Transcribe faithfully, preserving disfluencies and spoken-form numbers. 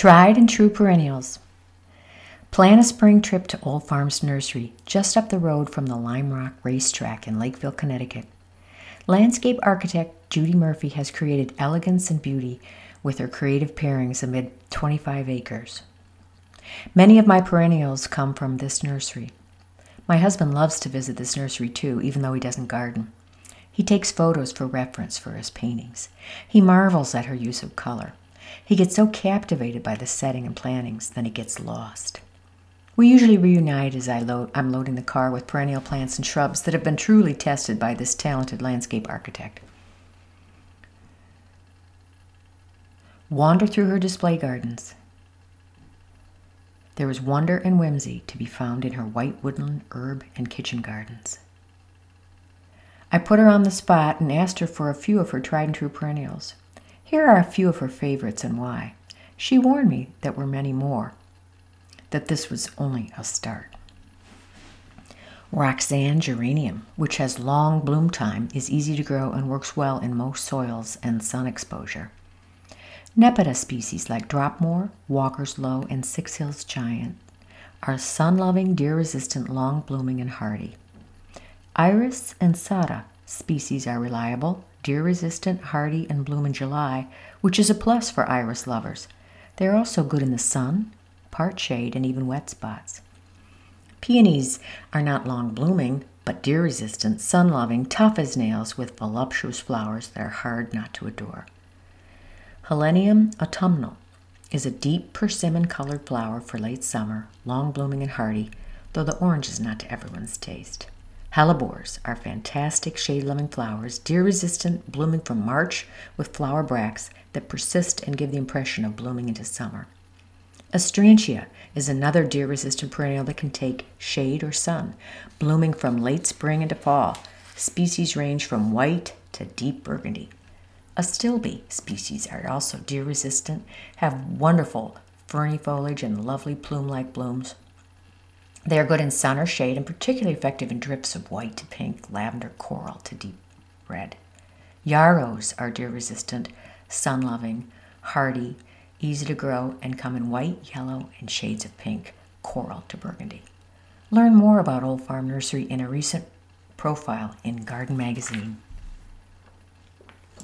Tried and true perennials. Plan a spring trip to Old Farms Nursery, just up the road from the Lime Rock Racetrack in Lakeville, Connecticut. Landscape architect Judy Murphy has created elegance and beauty with her creative pairings amid twenty-five acres. Many of my perennials come from this nursery. My husband loves to visit this nursery too, even though he doesn't garden. He takes photos for reference for his paintings. He marvels at her use of color. He gets so captivated by the setting and plantings, then he gets lost. We usually reunite as I load, I'm loading the car with perennial plants and shrubs that have been truly tested by this talented landscape architect. Wander through her display gardens. There is wonder and whimsy to be found in her white woodland herb and kitchen gardens. I put her on the spot and asked her for a few of her tried and true perennials. Here are a few of her favorites and why. She warned me that there were many more, that this was only a start. Roxanne geranium, which has long bloom time, is easy to grow and works well in most soils and sun exposure. Nepeta species like Dropmore, Walker's Low, and Six Hills Giant are sun-loving, deer-resistant, long-blooming, and hardy. Iris and sada species are reliable, deer-resistant, hardy, and bloom in July, which is a plus for iris lovers. They are also good in the sun, part shade, and even wet spots. Peonies are not long-blooming, but deer-resistant, sun-loving, tough as nails, with voluptuous flowers that are hard not to adore. Helenium autumnal is a deep persimmon-colored flower for late summer, long-blooming and hardy, though the orange is not to everyone's taste. Hellebores are fantastic shade-loving flowers, deer-resistant, blooming from March with flower bracts that persist and give the impression of blooming into summer. Astrantia is another deer-resistant perennial that can take shade or sun, blooming from late spring into fall. Species range from white to deep burgundy. Astilbe species are also deer-resistant, have wonderful ferny foliage and lovely plume-like blooms. They are good in sun or shade and particularly effective in drifts of white to pink, lavender, coral to deep red. Yarrows are deer-resistant, sun-loving, hardy, easy to grow, and come in white, yellow, and shades of pink, coral to burgundy. Learn more about Old Farm Nursery in a recent profile in Garden Magazine.